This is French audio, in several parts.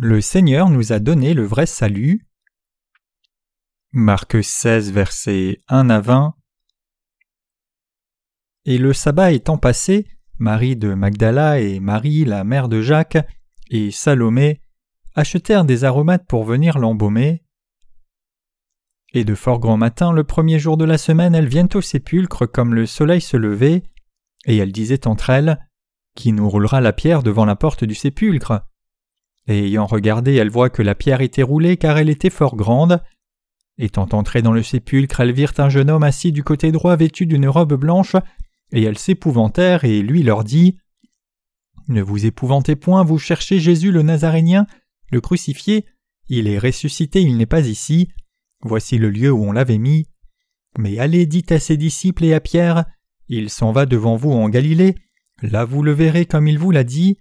le Seigneur nous a donné le vrai salut. Marc 16, versets 1 à 20. Et le sabbat étant passé, Marie de Magdala et Marie, la mère de Jacques, et Salomé achetèrent des aromates pour venir l'embaumer. Et de fort grand matin, le premier jour de la semaine, elles viennent au sépulcre comme le soleil se levait, et elles disaient entre elles, « Qui nous roulera la pierre devant la porte du sépulcre ?» Et ayant regardé, elles voient que la pierre était roulée car elle était fort grande. Étant entrées dans le sépulcre, elles virent un jeune homme assis du côté droit vêtu d'une robe blanche, et elles s'épouvantèrent, et lui leur dit, « Ne vous épouvantez point, vous cherchez Jésus le Nazarénien, le crucifié, il est ressuscité, il n'est pas ici. Voici le lieu où on l'avait mis. Mais allez, dites à ses disciples et à Pierre, il s'en va devant vous en Galilée, là vous le verrez comme il vous l'a dit. »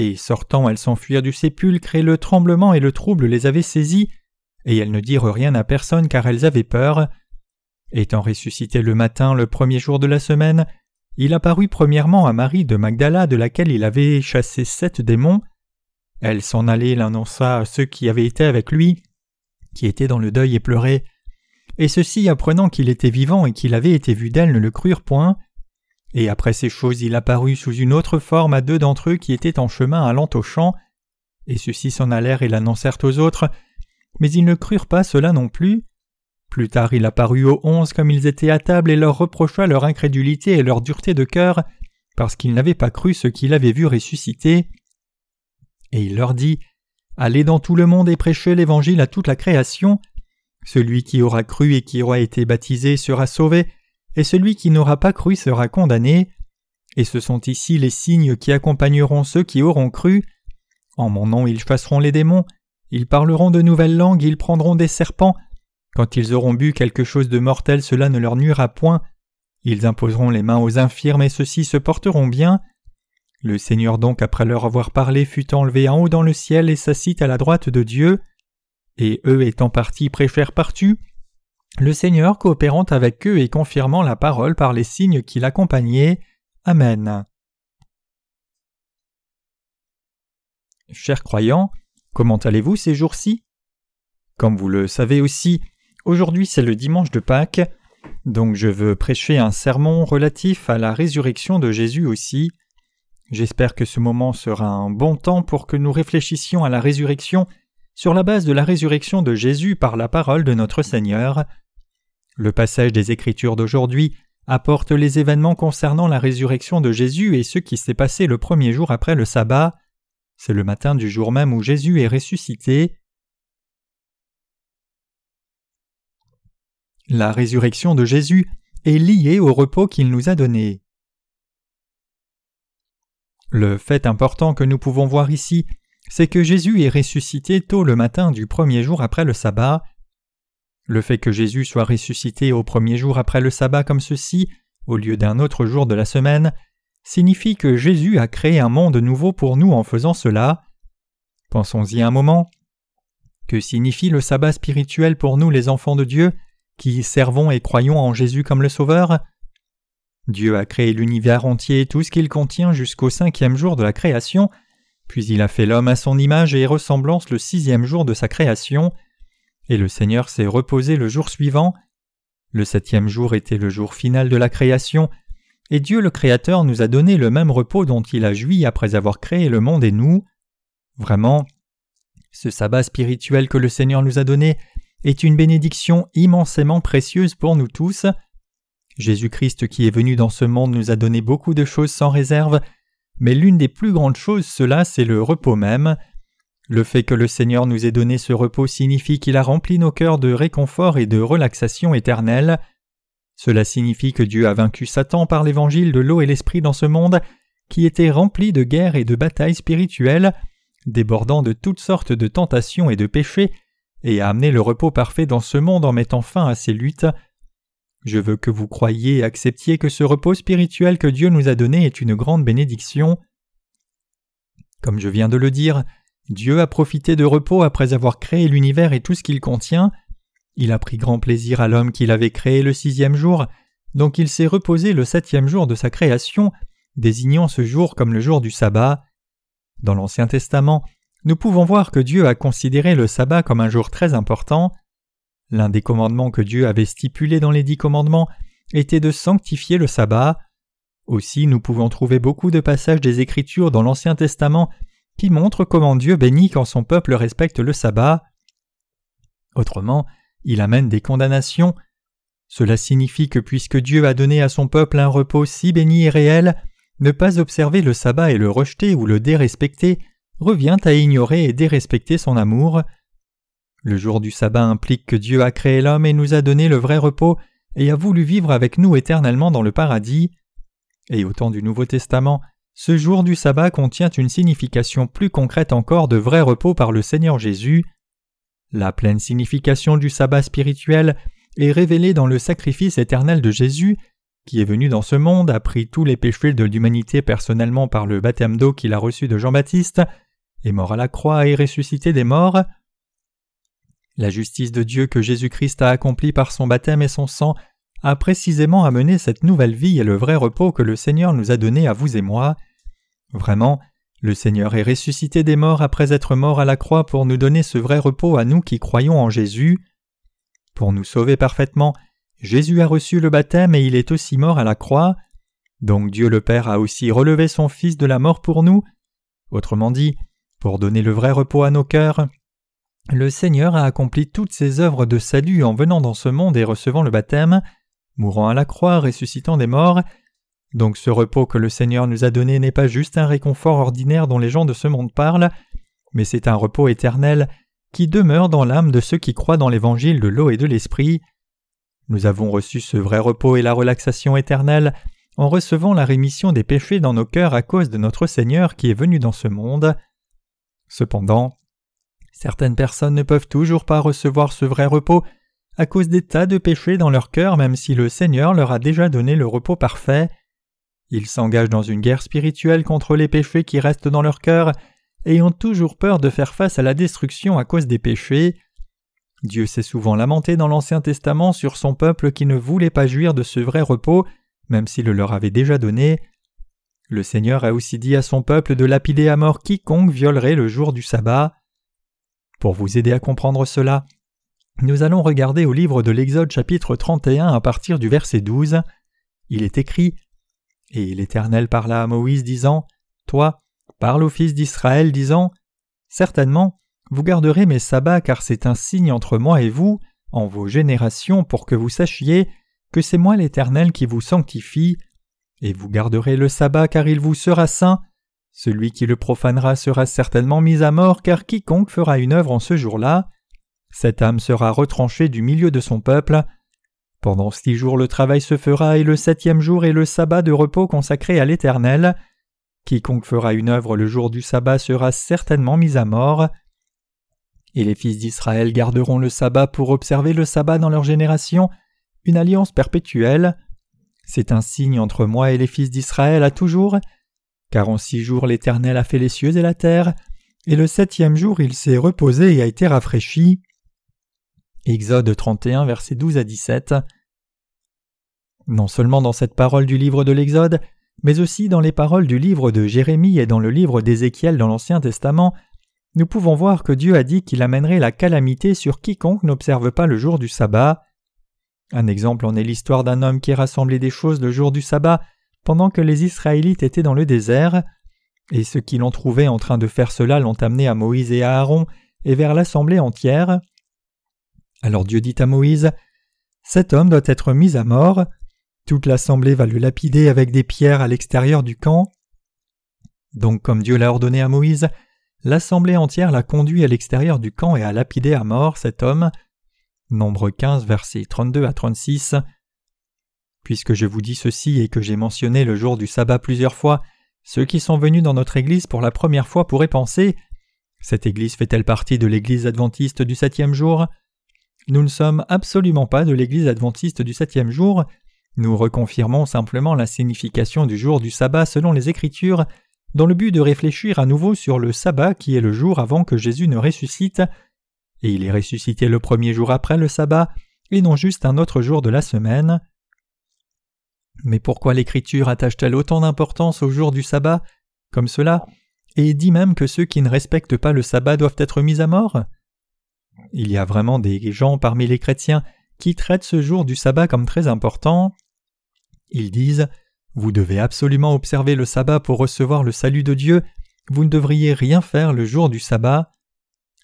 Et sortant, elles s'enfuirent du sépulcre, et le tremblement et le trouble les avaient saisies, et elles ne dirent rien à personne car elles avaient peur. Étant ressuscité le matin, le premier jour de la semaine, il apparut premièrement à Marie de Magdala, de laquelle il avait chassé 7 démons. Elle s'en allait, l'annonça à ceux qui avaient été avec lui, qui étaient dans le deuil et pleuraient. Et ceux-ci, apprenant qu'il était vivant et qu'il avait été vu d'elle, ne le crurent point. Et après ces choses, il apparut sous une autre forme à 2 d'entre eux qui étaient en chemin allant au champ. Et ceux-ci s'en allèrent et l'annoncèrent aux autres, mais ils ne crurent pas cela non plus. Plus tard, il apparut aux 11 comme ils étaient à table et leur reprocha leur incrédulité et leur dureté de cœur, parce qu'ils n'avaient pas cru ce qu'il avait vu ressusciter. Et il leur dit, allez dans tout le monde et prêchez l'évangile à toute la création. Celui qui aura cru et qui aura été baptisé sera sauvé, et celui qui n'aura pas cru sera condamné. Et ce sont ici les signes qui accompagneront ceux qui auront cru. En mon nom ils chasseront les démons, ils parleront de nouvelles langues, ils prendront des serpents. Quand ils auront bu quelque chose de mortel, cela ne leur nuira point. Ils imposeront les mains aux infirmes et ceux-ci se porteront bien. Le Seigneur donc, après leur avoir parlé, fut enlevé en haut dans le ciel et s'assit à la droite de Dieu. Et eux étant partis prêchèrent partout, le Seigneur coopérant avec eux et confirmant la parole par les signes qui l'accompagnaient. Amen. Chers croyants, comment allez-vous ces jours-ci? Comme vous le savez aussi, aujourd'hui c'est le dimanche de Pâques, donc je veux prêcher un sermon relatif à la résurrection de Jésus aussi. J'espère que ce moment sera un bon temps pour que nous réfléchissions à la résurrection sur la base de la résurrection de Jésus par la parole de notre Seigneur. Le passage des Écritures d'aujourd'hui apporte les événements concernant la résurrection de Jésus et ce qui s'est passé le premier jour après le sabbat. C'est le matin du jour même où Jésus est ressuscité. La résurrection de Jésus est liée au repos qu'il nous a donné. Le fait important que nous pouvons voir ici, c'est que Jésus est ressuscité tôt le matin du premier jour après le sabbat. Le fait que Jésus soit ressuscité au premier jour après le sabbat comme ceci, au lieu d'un autre jour de la semaine, signifie que Jésus a créé un monde nouveau pour nous en faisant cela. Pensons-y un moment. Que signifie le sabbat spirituel pour nous les enfants de Dieu, qui servons et croyons en Jésus comme le Sauveur ? Dieu a créé l'univers entier et tout ce qu'il contient jusqu'au 5e jour de la création, puis il a fait l'homme à son image et ressemblance le 6e jour de sa création, et le Seigneur s'est reposé le jour suivant. Le 7e jour était le jour final de la création, et Dieu le Créateur nous a donné le même repos dont il a joui après avoir créé le monde et nous. Vraiment, ce sabbat spirituel que le Seigneur nous a donné est une bénédiction immensément précieuse pour nous tous. Jésus-Christ qui est venu dans ce monde nous a donné beaucoup de choses sans réserve, mais l'une des plus grandes choses, c'est le repos même. Le fait que le Seigneur nous ait donné ce repos signifie qu'il a rempli nos cœurs de réconfort et de relaxation éternelle. Cela signifie que Dieu a vaincu Satan par l'évangile de l'eau et l'esprit dans ce monde, qui était rempli de guerres et de batailles spirituelles, débordant de toutes sortes de tentations et de péchés, et a amené le repos parfait dans ce monde en mettant fin à ces luttes. Je veux que vous croyiez et acceptiez que ce repos spirituel que Dieu nous a donné est une grande bénédiction. Comme je viens de le dire, Dieu a profité de repos après avoir créé l'univers et tout ce qu'il contient. Il a pris grand plaisir à l'homme qu'il avait créé le 6e jour, donc il s'est reposé le 7e jour de sa création, désignant ce jour comme le jour du sabbat. Dans l'Ancien Testament, nous pouvons voir que Dieu a considéré le sabbat comme un jour très important. L'un des commandements que Dieu avait stipulé dans les 10 commandements était de sanctifier le sabbat. Aussi, nous pouvons trouver beaucoup de passages des Écritures dans l'Ancien Testament qui montrent comment Dieu bénit quand son peuple respecte le sabbat. Autrement, il amène des condamnations. Cela signifie que puisque Dieu a donné à son peuple un repos si béni et réel, ne pas observer le sabbat et le rejeter ou le dérespecter revient à ignorer et dérespecter son amour. Le jour du sabbat implique que Dieu a créé l'homme et nous a donné le vrai repos et a voulu vivre avec nous éternellement dans le paradis. Et au temps du Nouveau Testament, ce jour du sabbat contient une signification plus concrète encore de vrai repos par le Seigneur Jésus. La pleine signification du sabbat spirituel est révélée dans le sacrifice éternel de Jésus, qui est venu dans ce monde, a pris tous les péchés de l'humanité personnellement par le baptême d'eau qu'il a reçu de Jean-Baptiste, est mort à la croix et ressuscité des morts. La justice de Dieu que Jésus-Christ a accomplie par son baptême et son sang a précisément amené cette nouvelle vie et le vrai repos que le Seigneur nous a donné à vous et moi. Vraiment, le Seigneur est ressuscité des morts après être mort à la croix pour nous donner ce vrai repos à nous qui croyons en Jésus. Pour nous sauver parfaitement, Jésus a reçu le baptême et il est aussi mort à la croix. Donc Dieu le Père a aussi relevé son Fils de la mort pour nous. Autrement dit, pour donner le vrai repos à nos cœurs, le Seigneur a accompli toutes ses œuvres de salut en venant dans ce monde et recevant le baptême, mourant à la croix, ressuscitant des morts. Donc ce repos que le Seigneur nous a donné n'est pas juste un réconfort ordinaire dont les gens de ce monde parlent, mais c'est un repos éternel qui demeure dans l'âme de ceux qui croient dans l'évangile de l'eau et de l'esprit. Nous avons reçu ce vrai repos et la relaxation éternelle en recevant la rémission des péchés dans nos cœurs à cause de notre Seigneur qui est venu dans ce monde. Cependant, certaines personnes ne peuvent toujours pas recevoir ce vrai repos à cause des tas de péchés dans leur cœur même si le Seigneur leur a déjà donné le repos parfait. Ils s'engagent dans une guerre spirituelle contre les péchés qui restent dans leur cœur et ont toujours peur de faire face à la destruction à cause des péchés. Dieu s'est souvent lamenté dans l'Ancien Testament sur son peuple qui ne voulait pas jouir de ce vrai repos, même s'il le leur avait déjà donné. Le Seigneur a aussi dit à son peuple de lapider à mort quiconque violerait le jour du sabbat. Pour vous aider à comprendre cela, nous allons regarder au livre de l'Exode chapitre 31 à partir du verset 12. Il est écrit « Et l'Éternel parla à Moïse disant, « Toi, parle aux fils d'Israël disant, « Certainement, vous garderez mes sabbats car c'est un signe entre moi et vous, en vos générations, pour que vous sachiez que c'est moi l'Éternel qui vous sanctifie. Et vous garderez le sabbat car il vous sera saint. Celui qui le profanera sera certainement mis à mort car quiconque fera une œuvre en ce jour-là, cette âme sera retranchée du milieu de son peuple. Pendant 6 jours le travail se fera et le 7e jour est le sabbat de repos consacré à l'Éternel. Quiconque fera une œuvre le jour du sabbat sera certainement mis à mort. Et les fils d'Israël garderont le sabbat pour observer le sabbat dans leur génération, une alliance perpétuelle. C'est un signe entre moi et les fils d'Israël à toujours, car en 6 jours l'Éternel a fait les cieux et la terre, et le 7e jour il s'est reposé et a été rafraîchi. » Exode 31, versets 12 à 17. Non seulement dans cette parole du livre de l'Exode, mais aussi dans les paroles du livre de Jérémie et dans le livre d'Ézéchiel dans l'Ancien Testament, nous pouvons voir que Dieu a dit qu'il amènerait la calamité sur quiconque n'observe pas le jour du sabbat. Un exemple en est l'histoire d'un homme qui rassemblait des choses le jour du sabbat pendant que les Israélites étaient dans le désert, et ceux qui l'ont trouvé en train de faire cela l'ont amené à Moïse et à Aaron et vers l'assemblée entière. Alors Dieu dit à Moïse, « Cet homme doit être mis à mort, toute l'assemblée va le lapider avec des pierres à l'extérieur du camp. » Donc comme Dieu l'a ordonné à Moïse, l'assemblée entière l'a conduit à l'extérieur du camp et a lapidé à mort cet homme. Nombre 15, versets 32 à 36. Puisque je vous dis ceci et que j'ai mentionné le jour du sabbat plusieurs fois, ceux qui sont venus dans notre église pour la première fois pourraient penser « Cette église fait-elle partie de l'église adventiste du 7e jour ? » Nous ne sommes absolument pas de l'église adventiste du 7e jour. Nous reconfirmons simplement la signification du jour du sabbat selon les Écritures, dans le but de réfléchir à nouveau sur le sabbat qui est le jour avant que Jésus ne ressuscite, et il est ressuscité le 1er jour après le sabbat, et non juste un autre jour de la semaine. Mais pourquoi l'Écriture attache-t-elle autant d'importance au jour du sabbat, comme cela, et il dit même que ceux qui ne respectent pas le sabbat doivent être mis à mort ? Il y a vraiment des gens parmi les chrétiens qui traitent ce jour du sabbat comme très important. Ils disent « Vous devez absolument observer le sabbat pour recevoir le salut de Dieu, vous ne devriez rien faire le jour du sabbat. »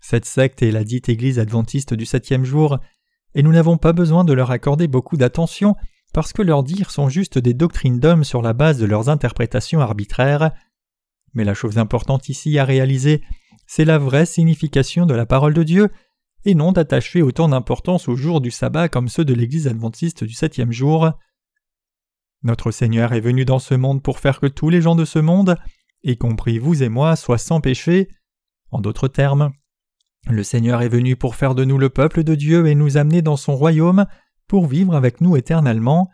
Cette secte est la dite Église adventiste du septième jour, et nous n'avons pas besoin de leur accorder beaucoup d'attention parce que leurs dires sont juste des doctrines d'hommes sur la base de leurs interprétations arbitraires. Mais la chose importante ici à réaliser, c'est la vraie signification de la parole de Dieu, et non d'attacher autant d'importance aux jours du sabbat comme ceux de l'Église adventiste du septième jour. Notre Seigneur est venu dans ce monde pour faire que tous les gens de ce monde, y compris vous et moi, soient sans péché. En d'autres termes, le Seigneur est venu pour faire de nous le peuple de Dieu et nous amener dans son royaume pour vivre avec nous éternellement.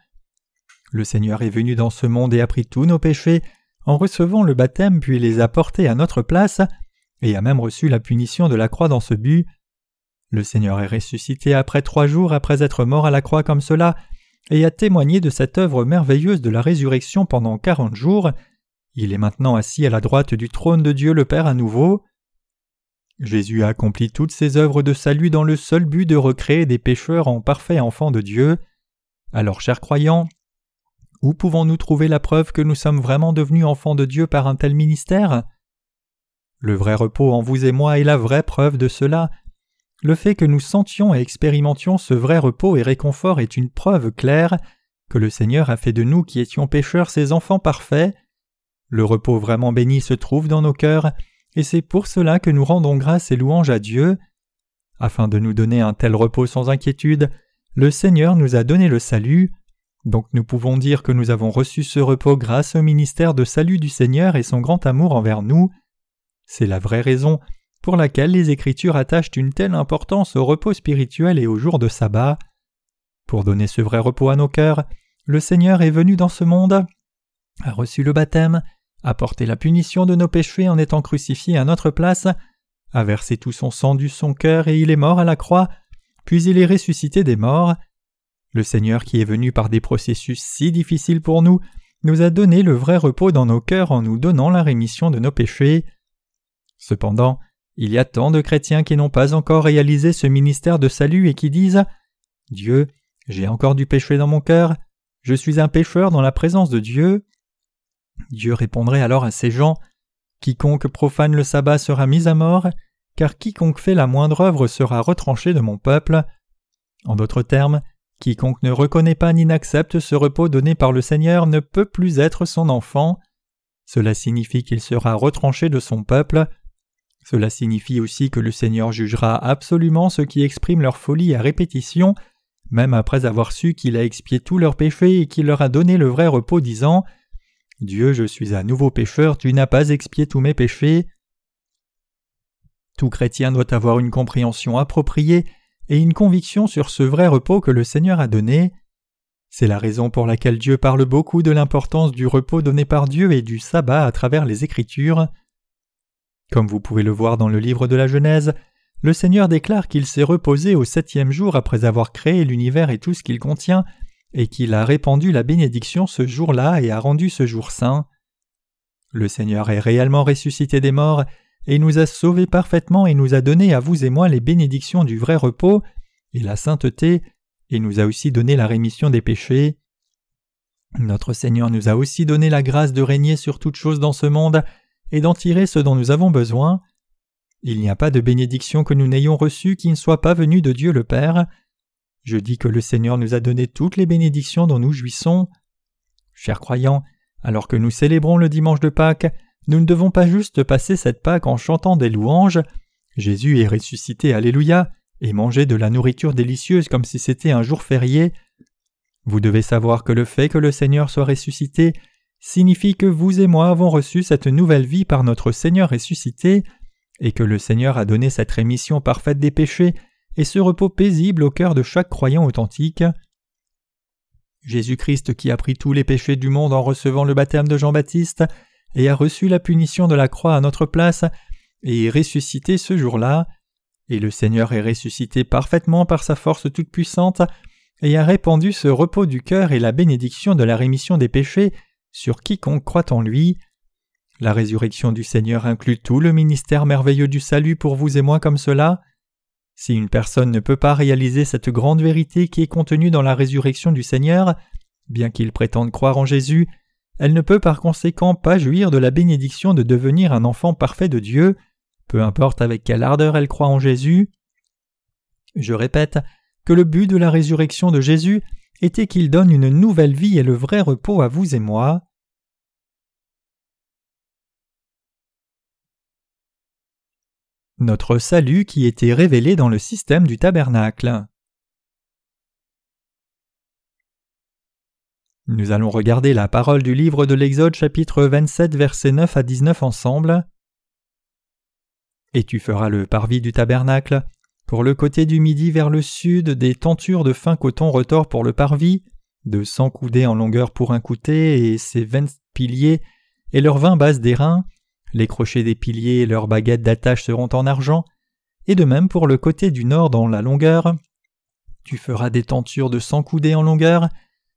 Le Seigneur est venu dans ce monde et a pris tous nos péchés en recevant le baptême puis les a portés à notre place et a même reçu la punition de la croix dans ce but. Le Seigneur est ressuscité après 3 jours après être mort à la croix comme cela et a témoigné de cette œuvre merveilleuse de la résurrection pendant 40 jours. Il est maintenant assis à la droite du trône de Dieu le Père à nouveau. Jésus a accompli toutes ses œuvres de salut dans le seul but de recréer des pécheurs en parfaits enfants de Dieu. Alors, chers croyants, où pouvons-nous trouver la preuve que nous sommes vraiment devenus enfants de Dieu par un tel ministère ? Le vrai repos en vous et moi est la vraie preuve de cela. Le fait que nous sentions et expérimentions ce vrai repos et réconfort est une preuve claire que le Seigneur a fait de nous qui étions pécheurs ses enfants parfaits. Le repos vraiment béni se trouve dans nos cœurs, et c'est pour cela que nous rendons grâce et louange à Dieu. Afin de nous donner un tel repos sans inquiétude, le Seigneur nous a donné le salut, donc nous pouvons dire que nous avons reçu ce repos grâce au ministère de salut du Seigneur et son grand amour envers nous. C'est la vraie raison pour laquelle les Écritures attachent une telle importance au repos spirituel et au jour de sabbat. Pour donner ce vrai repos à nos cœurs, le Seigneur est venu dans ce monde, a reçu le baptême, a porté la punition de nos péchés en étant crucifié à notre place, a versé tout son sang du son cœur et il est mort à la croix, puis il est ressuscité des morts. Le Seigneur qui est venu par des processus si difficiles pour nous, nous a donné le vrai repos dans nos cœurs en nous donnant la rémission de nos péchés. Cependant, il y a tant de chrétiens qui n'ont pas encore réalisé ce ministère de salut et qui disent « Dieu, j'ai encore du péché dans mon cœur, je suis un pécheur dans la présence de Dieu ». Dieu répondrait alors à ces gens « Quiconque profane le sabbat sera mis à mort, car quiconque fait la moindre œuvre sera retranché de mon peuple. » En d'autres termes, quiconque ne reconnaît pas ni n'accepte ce repos donné par le Seigneur ne peut plus être son enfant. Cela signifie qu'il sera retranché de son peuple. Cela signifie aussi que le Seigneur jugera absolument ceux qui expriment leur folie à répétition, même après avoir su qu'il a expié tous leurs péchés et qu'il leur a donné le vrai repos disant « « Dieu, je suis à nouveau pécheur, tu n'as pas expié tous mes péchés. » Tout chrétien doit avoir une compréhension appropriée et une conviction sur ce vrai repos que le Seigneur a donné. C'est la raison pour laquelle Dieu parle beaucoup de l'importance du repos donné par Dieu et du sabbat à travers les Écritures. Comme vous pouvez le voir dans le livre de la Genèse, le Seigneur déclare qu'il s'est reposé au 7e jour après avoir créé l'univers et tout ce qu'il contient, et qu'il a répandu la bénédiction ce jour-là et a rendu ce jour saint. Le Seigneur est réellement ressuscité des morts et nous a sauvés parfaitement et nous a donné à vous et moi les bénédictions du vrai repos et la sainteté et nous a aussi donné la rémission des péchés. Notre Seigneur nous a aussi donné la grâce de régner sur toute chose dans ce monde et d'en tirer ce dont nous avons besoin. Il n'y a pas de bénédiction que nous n'ayons reçue qui ne soit pas venue de Dieu le Père. Je dis que le Seigneur nous a donné toutes les bénédictions dont nous jouissons. Chers croyants, alors que nous célébrons le dimanche de Pâques, nous ne devons pas juste passer cette Pâques en chantant des louanges. Jésus est ressuscité, alléluia, et manger de la nourriture délicieuse comme si c'était un jour férié. Vous devez savoir que le fait que le Seigneur soit ressuscité signifie que vous et moi avons reçu cette nouvelle vie par notre Seigneur ressuscité, et que le Seigneur a donné cette rémission parfaite des péchés et ce repos paisible au cœur de chaque croyant authentique. Jésus-Christ qui a pris tous les péchés du monde en recevant le baptême de Jean-Baptiste et a reçu la punition de la croix à notre place et est ressuscité ce jour-là, et le Seigneur est ressuscité parfaitement par sa force toute-puissante et a répandu ce repos du cœur et la bénédiction de la rémission des péchés sur quiconque croit en lui. La résurrection du Seigneur inclut tout le ministère merveilleux du salut pour vous et moi comme cela. Si une personne ne peut pas réaliser cette grande vérité qui est contenue dans la résurrection du Seigneur, bien qu'il prétende croire en Jésus, elle ne peut par conséquent pas jouir de la bénédiction de devenir un enfant parfait de Dieu, peu importe avec quelle ardeur elle croit en Jésus. Je répète que le but de la résurrection de Jésus était qu'il donne une nouvelle vie et le vrai repos à vous et moi. Notre salut qui était révélé dans le système du tabernacle. Nous allons regarder la parole du livre de l'Exode chapitre 27 versets 9 à 19 ensemble. « Et tu feras le parvis du tabernacle, pour le côté du midi vers le sud, des tentures de fin coton retors pour le parvis, de 100 coudées en longueur pour un coudé, et ses 20 piliers, et leurs 20 bases d'airain, les crochets des piliers et leurs baguettes d'attache seront en argent, et de même pour le côté du nord dans la longueur. Tu feras des tentures de 100 coudées en longueur,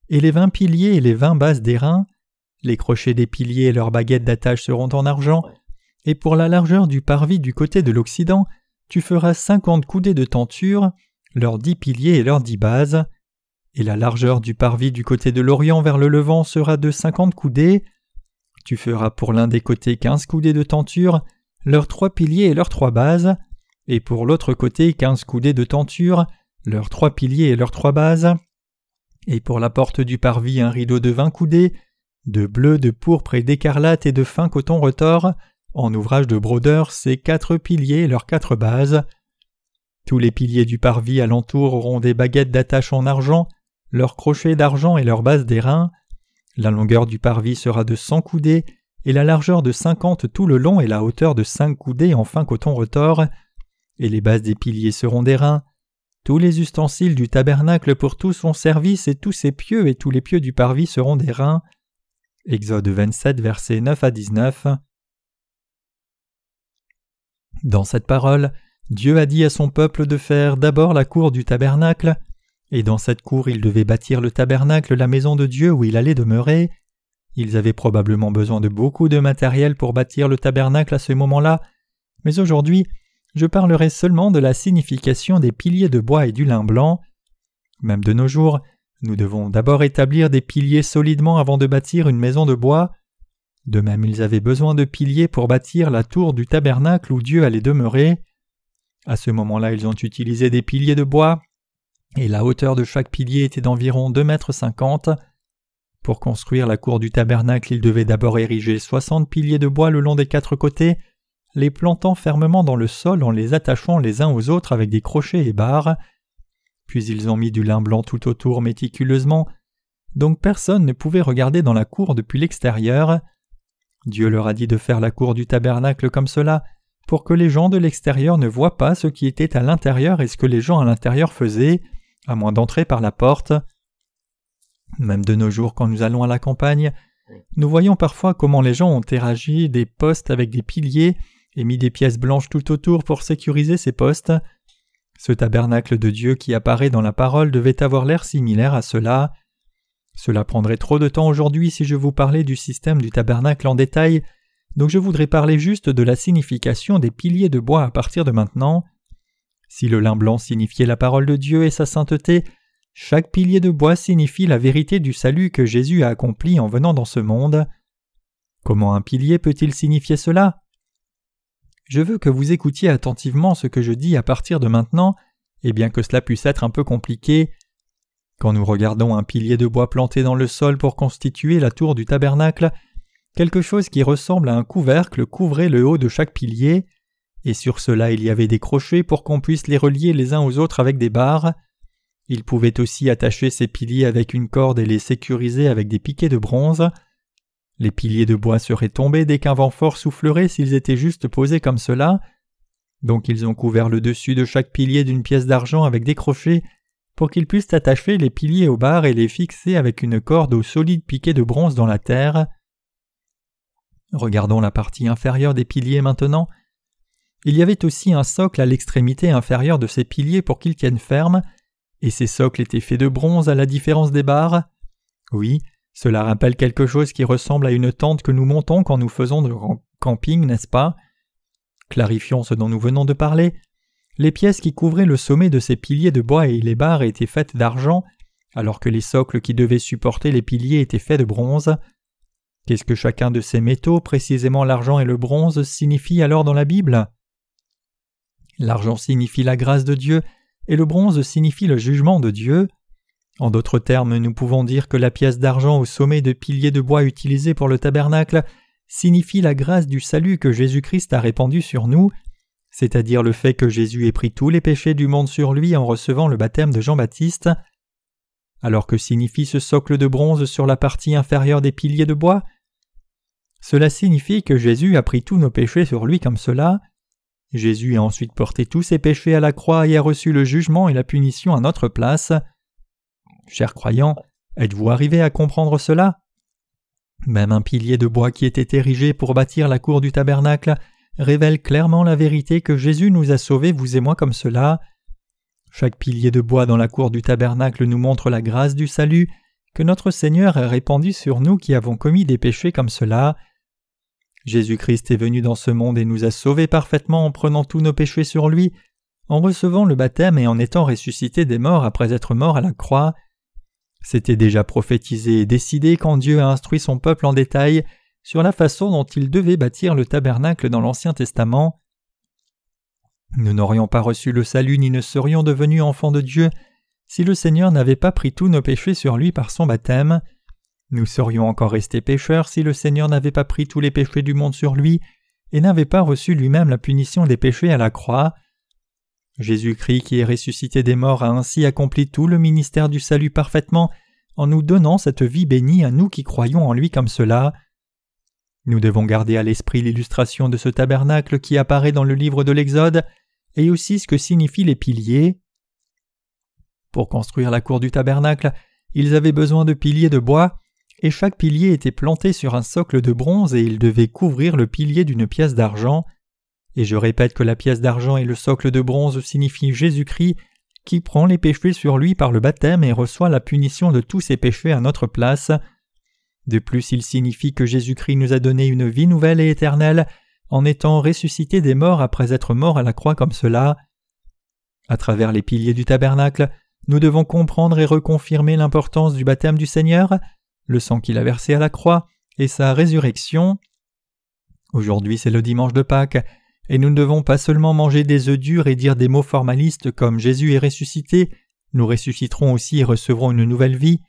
et les 20 piliers et les 20 bases d'airain, les crochets des piliers et leurs baguettes d'attache seront en argent, et pour la largeur du parvis du côté de l'Occident, tu feras 50 coudées de tenture, leurs 10 piliers et leurs 10 bases, et la largeur du parvis du côté de l'Orient vers le Levant sera de 50 coudées, tu feras pour l'un des côtés 15 coudées de tenture, leurs 3 piliers et leurs 3 bases, et pour l'autre côté 15 coudées de tenture, leurs 3 piliers et leurs 3 bases, et pour la porte du parvis un rideau de 20 coudées, de bleu, de pourpre et d'écarlate et de fin coton retors, en ouvrage de brodeur, ces 4 piliers et leurs 4 bases. Tous les piliers du parvis alentour auront des baguettes d'attache en argent, leurs crochets d'argent et leurs bases d'airain. La longueur du parvis sera de 100 coudées, et la largeur de 50 tout le long et la hauteur de 5 coudées en fin coton retors, et les bases des piliers seront d'airain. Tous les ustensiles du tabernacle pour tout son service et tous ses pieux et tous les pieux du parvis seront d'airain. Exode 27, versets 9 à 19. Dans cette parole, Dieu a dit à son peuple de faire d'abord la cour du tabernacle, et dans cette cour ils devaient bâtir le tabernacle, la maison de Dieu où il allait demeurer. Ils avaient probablement besoin de beaucoup de matériel pour bâtir le tabernacle à ce moment-là, mais aujourd'hui, je parlerai seulement de la signification des piliers de bois et du lin blanc. Même de nos jours, nous devons d'abord établir des piliers solidement avant de bâtir une maison de bois. De même, ils avaient besoin de piliers pour bâtir la tour du tabernacle où Dieu allait demeurer. À ce moment-là, ils ont utilisé des piliers de bois, et la hauteur de chaque pilier était d'environ 2,50 m. Pour construire la cour du tabernacle, ils devaient d'abord ériger 60 piliers de bois le long des 4 côtés, les plantant fermement dans le sol en les attachant les uns aux autres avec des crochets et barres. Puis ils ont mis du lin blanc tout autour méticuleusement, donc personne ne pouvait regarder dans la cour depuis l'extérieur. Dieu leur a dit de faire la cour du tabernacle comme cela, pour que les gens de l'extérieur ne voient pas ce qui était à l'intérieur et ce que les gens à l'intérieur faisaient, à moins d'entrer par la porte. Même de nos jours, quand nous allons à la campagne, nous voyons parfois comment les gens ont érigé des postes avec des piliers et mis des pièces blanches tout autour pour sécuriser ces postes. Ce tabernacle de Dieu qui apparaît dans la parole devait avoir l'air similaire à cela. Cela prendrait trop de temps aujourd'hui si je vous parlais du système du tabernacle en détail, donc je voudrais parler juste de la signification des piliers de bois à partir de maintenant. Si le lin blanc signifiait la parole de Dieu et sa sainteté, chaque pilier de bois signifie la vérité du salut que Jésus a accompli en venant dans ce monde. Comment un pilier peut-il signifier cela? Je veux que vous écoutiez attentivement ce que je dis à partir de maintenant, et bien que cela puisse être un peu compliqué. Quand nous regardons un pilier de bois planté dans le sol pour constituer la tour du tabernacle, quelque chose qui ressemble à un couvercle couvrait le haut de chaque pilier, et sur cela il y avait des crochets pour qu'on puisse les relier les uns aux autres avec des barres. Ils pouvaient aussi attacher ces piliers avec une corde et les sécuriser avec des piquets de bronze. Les piliers de bois seraient tombés dès qu'un vent fort soufflerait s'ils étaient juste posés comme cela. Donc ils ont couvert le dessus de chaque pilier d'une pièce d'argent avec des crochets pour qu'ils puissent attacher les piliers aux barres et les fixer avec une corde aux solides piquets de bronze dans la terre. Regardons la partie inférieure des piliers maintenant. Il y avait aussi un socle à l'extrémité inférieure de ces piliers pour qu'ils tiennent ferme, et ces socles étaient faits de bronze à la différence des barres. Oui, Cela rappelle quelque chose qui ressemble à une tente que nous montons quand nous faisons du camping, n'est-ce pas? Clarifions ce dont nous venons de parler. Les pièces qui couvraient le sommet de ces piliers de bois et les barres étaient faites d'argent, alors que les socles qui devaient supporter les piliers étaient faits de bronze. Qu'est-ce que chacun de ces métaux, précisément l'argent et le bronze, signifie alors dans la Bible? L'argent signifie la grâce de Dieu, et le bronze signifie le jugement de Dieu. En d'autres termes, nous pouvons dire que la pièce d'argent au sommet de piliers de bois utilisés pour le tabernacle signifie la grâce du salut que Jésus-Christ a répandu sur nous, c'est-à-dire le fait que Jésus ait pris tous les péchés du monde sur lui en recevant le baptême de Jean-Baptiste. Alors que signifie ce socle de bronze sur la partie inférieure des piliers de bois? Cela signifie que Jésus a pris tous nos péchés sur lui comme cela. Jésus a ensuite porté tous ses péchés à la croix et a reçu le jugement et la punition à notre place. Chers croyants, êtes-vous arrivés à comprendre cela? Même un pilier de bois qui était érigé pour bâtir la cour du tabernacle révèle clairement la vérité que Jésus nous a sauvés, vous et moi, comme cela. Chaque pilier de bois dans la cour du tabernacle nous montre la grâce du salut que notre Seigneur a répandue sur nous qui avons commis des péchés comme cela. Jésus-Christ est venu dans ce monde et nous a sauvés parfaitement en prenant tous nos péchés sur lui, en recevant le baptême et en étant ressuscité des morts après être mort à la croix. C'était déjà prophétisé et décidé quand Dieu a instruit son peuple en détail sur la façon dont il devait bâtir le tabernacle dans l'Ancien Testament. Nous n'aurions pas reçu le salut ni ne serions devenus enfants de Dieu si le Seigneur n'avait pas pris tous nos péchés sur lui par son baptême. Nous serions encore restés pécheurs si le Seigneur n'avait pas pris tous les péchés du monde sur lui et n'avait pas reçu lui-même la punition des péchés à la croix. Jésus-Christ qui est ressuscité des morts a ainsi accompli tout le ministère du salut parfaitement en nous donnant cette vie bénie à nous qui croyons en lui comme cela. Nous devons garder à l'esprit l'illustration de ce tabernacle qui apparaît dans le livre de l'Exode et aussi ce que signifient les piliers. Pour construire la cour du tabernacle, ils avaient besoin de piliers de bois et chaque pilier était planté sur un socle de bronze et il devait couvrir le pilier d'une pièce d'argent. Et je répète que la pièce d'argent et le socle de bronze signifient Jésus-Christ qui prend les péchés sur lui par le baptême et reçoit la punition de tous ses péchés à notre place. De plus, il signifie que Jésus-Christ nous a donné une vie nouvelle et éternelle en étant ressuscité des morts après être mort à la croix comme cela. À travers les piliers du tabernacle, nous devons comprendre et reconfirmer l'importance du baptême du Seigneur, le sang qu'il a versé à la croix et sa résurrection. Aujourd'hui, c'est le dimanche de Pâques, et nous ne devons pas seulement manger des œufs durs et dire des mots formalistes comme « Jésus est ressuscité », nous ressusciterons aussi et recevrons une nouvelle vie.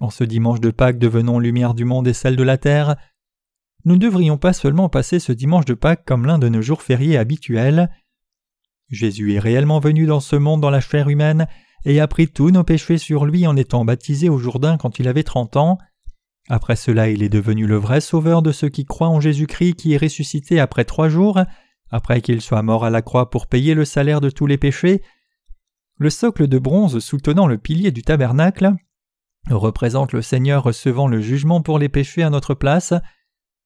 En ce dimanche de Pâques, devenons lumière du monde et celle de la terre. Nous ne devrions pas seulement passer ce dimanche de Pâques comme l'un de nos jours fériés habituels. Jésus est réellement venu dans ce monde dans la chair humaine et a pris tous nos péchés sur lui en étant baptisé au Jourdain quand il avait 30 ans. Après cela, il est devenu le vrai sauveur de ceux qui croient en Jésus-Christ qui est ressuscité après 3 jours, après qu'il soit mort à la croix pour payer le salaire de tous les péchés. Le socle de bronze soutenant le pilier du tabernacle représente le Seigneur recevant le jugement pour les péchés à notre place,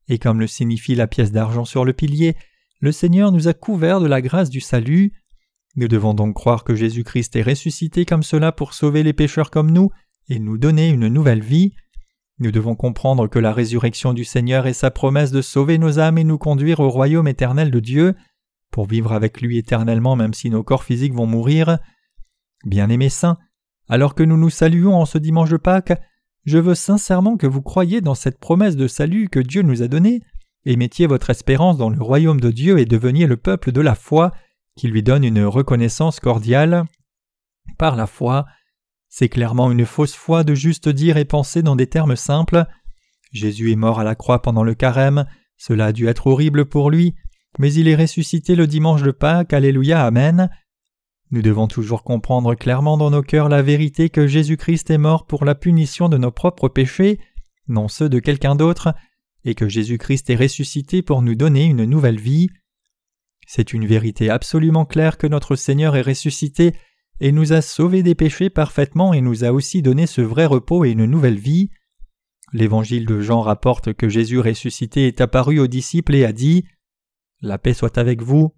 et comme le signifie la pièce d'argent sur le pilier, le Seigneur nous a couverts de la grâce du salut. Nous devons donc croire que Jésus-Christ est ressuscité comme cela pour sauver les pécheurs comme nous et nous donner une nouvelle vie. Nous devons comprendre que la résurrection du Seigneur est sa promesse de sauver nos âmes et nous conduire au royaume éternel de Dieu, pour vivre avec lui éternellement même si nos corps physiques vont mourir. Bien-aimés saints, alors que nous nous saluons en ce dimanche de Pâques, je veux sincèrement que vous croyiez dans cette promesse de salut que Dieu nous a donnée, et mettiez votre espérance dans le royaume de Dieu et deveniez le peuple de la foi, qui lui donne une reconnaissance cordiale par la foi. C'est clairement une fausse foi de juste dire et penser dans des termes simples. Jésus est mort à la croix pendant le carême, cela a dû être horrible pour lui, mais il est ressuscité le dimanche de Pâques, alléluia, amen. Nous devons toujours comprendre clairement dans nos cœurs la vérité que Jésus-Christ est mort pour la punition de nos propres péchés, non ceux de quelqu'un d'autre, et que Jésus-Christ est ressuscité pour nous donner une nouvelle vie. C'est une vérité absolument claire que notre Seigneur est ressuscité et nous a sauvés des péchés parfaitement et nous a aussi donné ce vrai repos et une nouvelle vie. L'évangile de Jean rapporte que Jésus ressuscité est apparu aux disciples et a dit « La paix soit avec vous.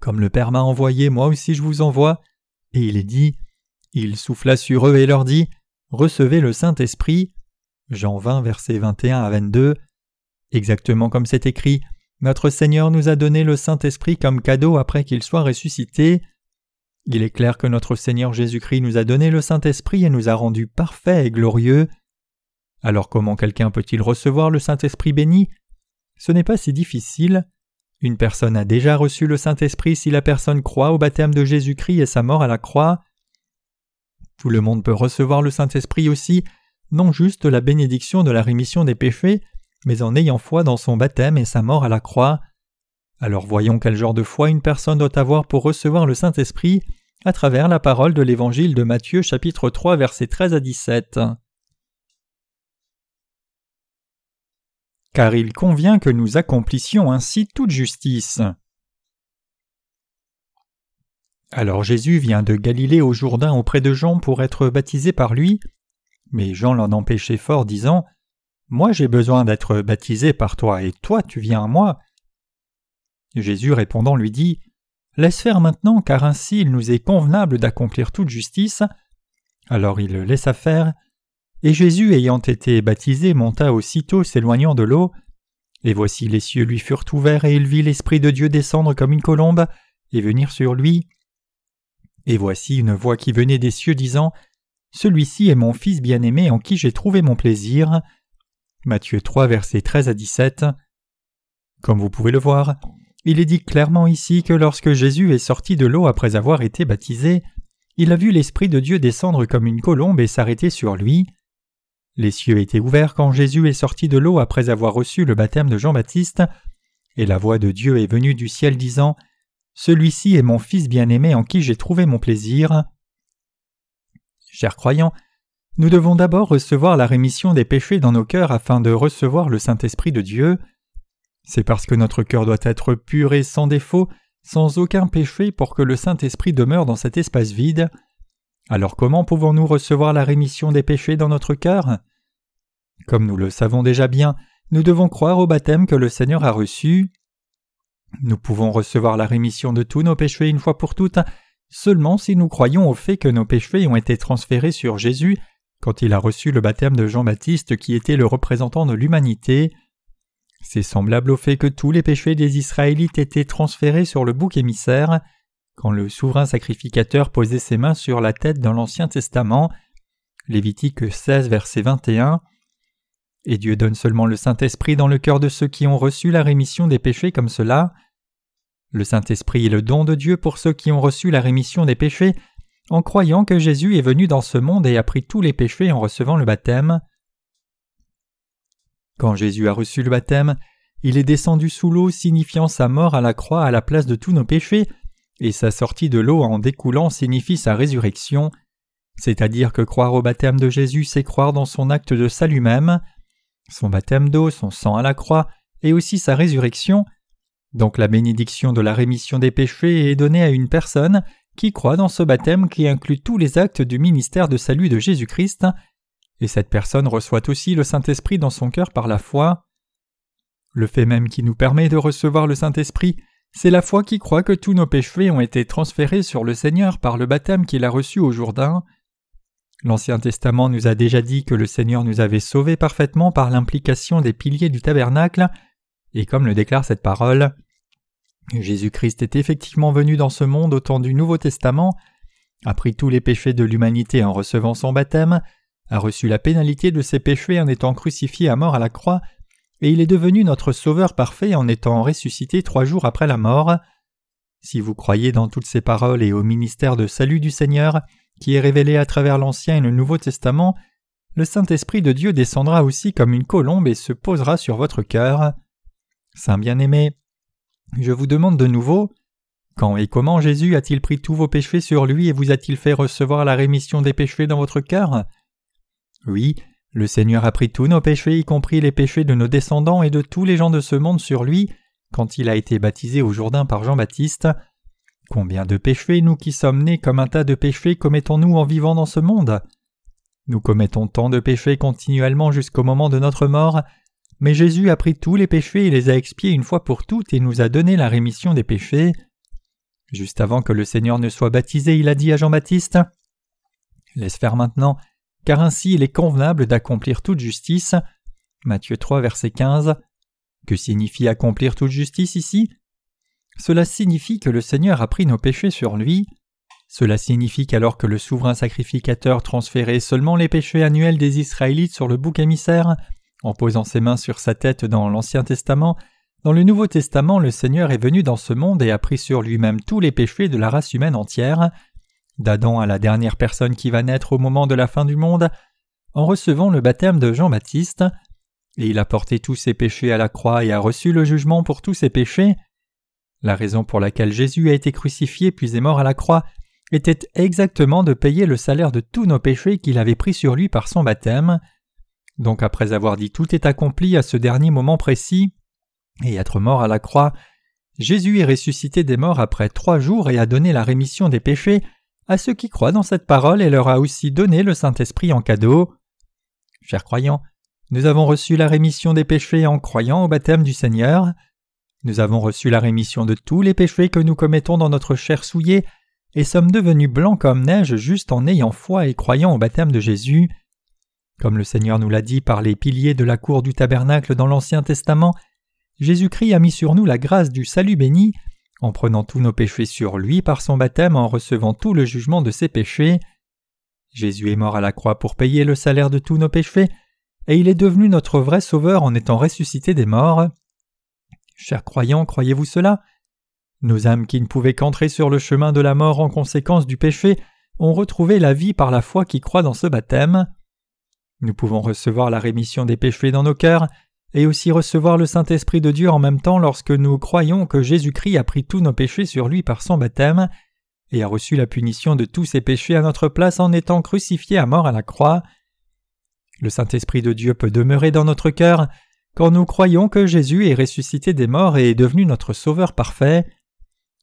Comme le Père m'a envoyé, moi aussi je vous envoie. » Et il est dit « Il souffla sur eux et leur dit « Recevez le Saint-Esprit. » Jean 20, versets 21 à 22. Exactement comme c'est écrit, notre Seigneur nous a donné le Saint-Esprit comme cadeau après qu'il soit ressuscité. Il est clair que notre Seigneur Jésus-Christ nous a donné le Saint-Esprit et nous a rendus parfaits et glorieux. Alors comment quelqu'un peut-il recevoir le Saint-Esprit béni? Ce n'est pas si difficile. Une personne a déjà reçu le Saint-Esprit si la personne croit au baptême de Jésus-Christ et sa mort à la croix. Tout le monde peut recevoir le Saint-Esprit aussi, non juste la bénédiction de la rémission des péchés, mais en ayant foi dans son baptême et sa mort à la croix. Alors voyons quel genre de foi une personne doit avoir pour recevoir le Saint-Esprit à travers la parole de l'Évangile de Matthieu chapitre 3 versets 13 à 17. Car il convient que nous accomplissions ainsi toute justice. Alors Jésus vient de Galilée au Jourdain auprès de Jean pour être baptisé par lui, mais Jean l'en empêchait fort, disant « Moi j'ai besoin d'être baptisé par toi, et toi tu viens à moi. » Jésus répondant lui dit « Laisse faire maintenant, car ainsi il nous est convenable d'accomplir toute justice. » Alors il le laissa faire. Et Jésus, ayant été baptisé, monta aussitôt s'éloignant de l'eau. Et voici les cieux lui furent ouverts, et il vit l'Esprit de Dieu descendre comme une colombe, et venir sur lui. Et voici une voix qui venait des cieux, disant « Celui-ci est mon Fils bien-aimé, en qui j'ai trouvé mon plaisir. » Matthieu 3, versets 13 à 17. Comme vous pouvez le voir, il est dit clairement ici que lorsque Jésus est sorti de l'eau après avoir été baptisé, il a vu l'Esprit de Dieu descendre comme une colombe et s'arrêter sur lui. Les cieux étaient ouverts quand Jésus est sorti de l'eau après avoir reçu le baptême de Jean-Baptiste, et la voix de Dieu est venue du ciel disant « Celui-ci est mon Fils bien-aimé en qui j'ai trouvé mon plaisir. » Chers croyants, nous devons d'abord recevoir la rémission des péchés dans nos cœurs afin de recevoir le Saint-Esprit de Dieu. C'est parce que notre cœur doit être pur et sans défaut, sans aucun péché pour que le Saint-Esprit demeure dans cet espace vide. Alors comment pouvons-nous recevoir la rémission des péchés dans notre cœur? Comme nous le savons déjà bien, nous devons croire au baptême que le Seigneur a reçu. Nous pouvons recevoir la rémission de tous nos péchés une fois pour toutes, seulement si nous croyons au fait que nos péchés ont été transférés sur Jésus quand il a reçu le baptême de Jean-Baptiste qui était le représentant de l'humanité. C'est semblable au fait que tous les péchés des Israélites étaient transférés sur le bouc émissaire, quand le souverain sacrificateur posait ses mains sur la tête dans l'Ancien Testament, Lévitique 16, verset 21. Et Dieu donne seulement le Saint-Esprit dans le cœur de ceux qui ont reçu la rémission des péchés comme cela. Le Saint-Esprit est le don de Dieu pour ceux qui ont reçu la rémission des péchés, en croyant que Jésus est venu dans ce monde et a pris tous les péchés en recevant le baptême. Quand Jésus a reçu le baptême, il est descendu sous l'eau signifiant sa mort à la croix à la place de tous nos péchés, et sa sortie de l'eau en découlant signifie sa résurrection, c'est-à-dire que croire au baptême de Jésus, c'est croire dans son acte de salut même, son baptême d'eau, son sang à la croix, et aussi sa résurrection. Donc la bénédiction de la rémission des péchés est donnée à une personne qui croit dans ce baptême qui inclut tous les actes du ministère de salut de Jésus-Christ, et cette personne reçoit aussi le Saint-Esprit dans son cœur par la foi. Le fait même qui nous permet de recevoir le Saint-Esprit, c'est la foi qui croit que tous nos péchés ont été transférés sur le Seigneur par le baptême qu'il a reçu au Jourdain. L'Ancien Testament nous a déjà dit que le Seigneur nous avait sauvés parfaitement par l'implication des piliers du tabernacle, et comme le déclare cette parole, Jésus-Christ est effectivement venu dans ce monde au temps du Nouveau Testament, a pris tous les péchés de l'humanité en recevant son baptême, a reçu la pénalité de ses péchés en étant crucifié à mort à la croix, et il est devenu notre sauveur parfait en étant ressuscité 3 jours après la mort. Si vous croyez dans toutes ces paroles et au ministère de salut du Seigneur, qui est révélé à travers l'Ancien et le Nouveau Testament, le Saint-Esprit de Dieu descendra aussi comme une colombe et se posera sur votre cœur. Saint bien-aimé, je vous demande de nouveau, quand et comment Jésus a-t-il pris tous vos péchés sur lui et vous a-t-il fait recevoir la rémission des péchés dans votre cœur? Oui, le Seigneur a pris tous nos péchés, y compris les péchés de nos descendants et de tous les gens de ce monde sur lui, quand il a été baptisé au Jourdain par Jean-Baptiste. Combien de péchés, nous qui sommes nés comme un tas de péchés, commettons-nous en vivant dans ce monde? Nous commettons tant de péchés continuellement jusqu'au moment de notre mort, mais Jésus a pris tous les péchés et les a expiés une fois pour toutes et nous a donné la rémission des péchés. Juste avant que le Seigneur ne soit baptisé, il a dit à Jean-Baptiste « Laisse faire maintenant, car ainsi il est convenable d'accomplir toute justice. Matthieu 3, verset 15. Que signifie accomplir toute justice ici? Cela signifie que le Seigneur a pris nos péchés sur lui. Cela signifie qu'alors que le souverain sacrificateur transférait seulement les péchés annuels des Israélites sur le bouc émissaire, en posant ses mains sur sa tête dans l'Ancien Testament, dans le Nouveau Testament, le Seigneur est venu dans ce monde et a pris sur lui-même tous les péchés de la race humaine entière, d'Adam à la dernière personne qui va naître au moment de la fin du monde, en recevant le baptême de Jean-Baptiste, et il a porté tous ses péchés à la croix et a reçu le jugement pour tous ses péchés. La raison pour laquelle Jésus a été crucifié puis est mort à la croix était exactement de payer le salaire de tous nos péchés qu'il avait pris sur lui par son baptême. Donc après avoir dit « tout est accompli » à ce dernier moment précis et être mort à la croix, Jésus est ressuscité des morts après 3 jours et a donné la rémission des péchés à ceux qui croient dans cette parole et leur a aussi donné le Saint-Esprit en cadeau. Chers croyants, nous avons reçu la rémission des péchés en croyant au baptême du Seigneur. Nous avons reçu la rémission de tous les péchés que nous commettons dans notre chair souillée et sommes devenus blancs comme neige juste en ayant foi et croyant au baptême de Jésus. Comme le Seigneur nous l'a dit par les piliers de la cour du tabernacle dans l'Ancien Testament, Jésus-Christ a mis sur nous la grâce du salut béni en prenant tous nos péchés sur lui par son baptême en recevant tout le jugement de ses péchés. Jésus est mort à la croix pour payer le salaire de tous nos péchés et il est devenu notre vrai sauveur en étant ressuscité des morts. Chers croyants, croyez-vous cela? Nos âmes qui ne pouvaient qu'entrer sur le chemin de la mort en conséquence du péché ont retrouvé la vie par la foi qui croit dans ce baptême. Nous pouvons recevoir la rémission des péchés dans nos cœurs et aussi recevoir le Saint-Esprit de Dieu en même temps lorsque nous croyons que Jésus-Christ a pris tous nos péchés sur lui par son baptême et a reçu la punition de tous ses péchés à notre place en étant crucifié à mort à la croix. Le Saint-Esprit de Dieu peut demeurer dans notre cœur quand nous croyons que Jésus est ressuscité des morts et est devenu notre Sauveur parfait.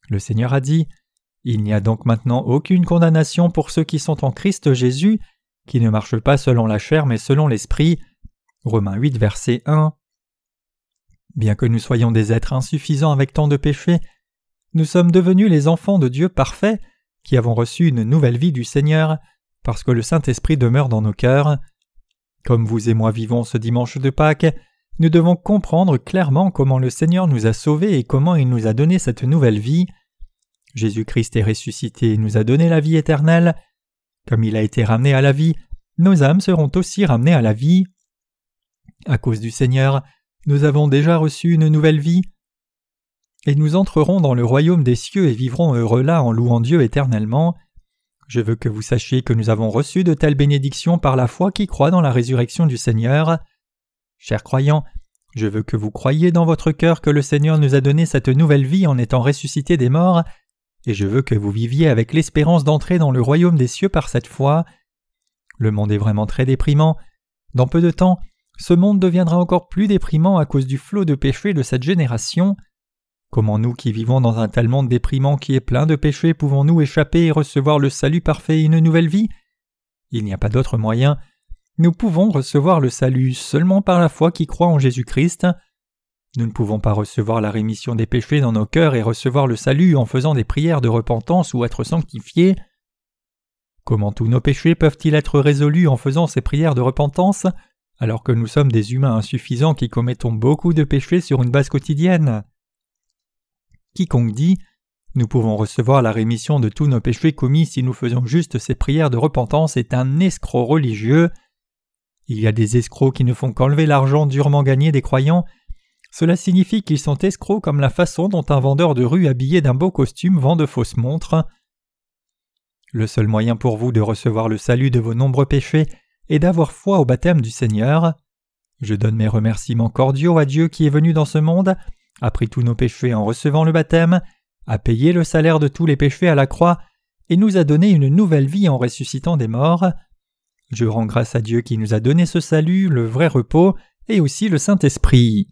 Le Seigneur a dit « Il n'y a donc maintenant aucune condamnation pour ceux qui sont en Christ Jésus, qui ne marchent pas selon la chair mais selon l'Esprit. » Romains 8, verset 1. Bien que nous soyons des êtres insuffisants avec tant de péchés, nous sommes devenus les enfants de Dieu parfaits, qui avons reçu une nouvelle vie du Seigneur, parce que le Saint-Esprit demeure dans nos cœurs. Comme vous et moi vivons ce dimanche de Pâques, nous devons comprendre clairement comment le Seigneur nous a sauvés et comment il nous a donné cette nouvelle vie. Jésus-Christ est ressuscité et nous a donné la vie éternelle. Comme il a été ramené à la vie, nos âmes seront aussi ramenées à la vie. À cause du Seigneur, nous avons déjà reçu une nouvelle vie et nous entrerons dans le royaume des cieux et vivrons heureux là en louant Dieu éternellement. Je veux que vous sachiez que nous avons reçu de telles bénédictions par la foi qui croit dans la résurrection du Seigneur. Chers croyants, je veux que vous croyiez dans votre cœur que le Seigneur nous a donné cette nouvelle vie en étant ressuscité des morts, et je veux que vous viviez avec l'espérance d'entrer dans le royaume des cieux par cette foi. Le monde est vraiment très déprimant. Dans peu de temps, ce monde deviendra encore plus déprimant à cause du flot de péchés de cette génération. Comment nous qui vivons dans un tel monde déprimant qui est plein de péchés pouvons-nous échapper et recevoir le salut parfait et une nouvelle vie? Il n'y a pas d'autre moyen. Nous pouvons recevoir le salut seulement par la foi qui croit en Jésus-Christ. Nous ne pouvons pas recevoir la rémission des péchés dans nos cœurs et recevoir le salut en faisant des prières de repentance ou être sanctifiés. Comment tous nos péchés peuvent-ils être résolus en faisant ces prières de repentance, alors que nous sommes des humains insuffisants qui commettons beaucoup de péchés sur une base quotidienne? Quiconque dit « Nous pouvons recevoir la rémission de tous nos péchés commis si nous faisons juste ces prières de repentance » est un escroc religieux. Il y a des escrocs qui ne font qu'enlever l'argent durement gagné des croyants. Cela signifie qu'ils sont escrocs comme la façon dont un vendeur de rue habillé d'un beau costume vend de fausses montres. Le seul moyen pour vous de recevoir le salut de vos nombreux péchés est d'avoir foi au baptême du Seigneur. Je donne mes remerciements cordiaux à Dieu qui est venu dans ce monde, a pris tous nos péchés en recevant le baptême, a payé le salaire de tous les péchés à la croix et nous a donné une nouvelle vie en ressuscitant des morts. Je rends grâce à Dieu qui nous a donné ce salut, le vrai repos et aussi le Saint-Esprit.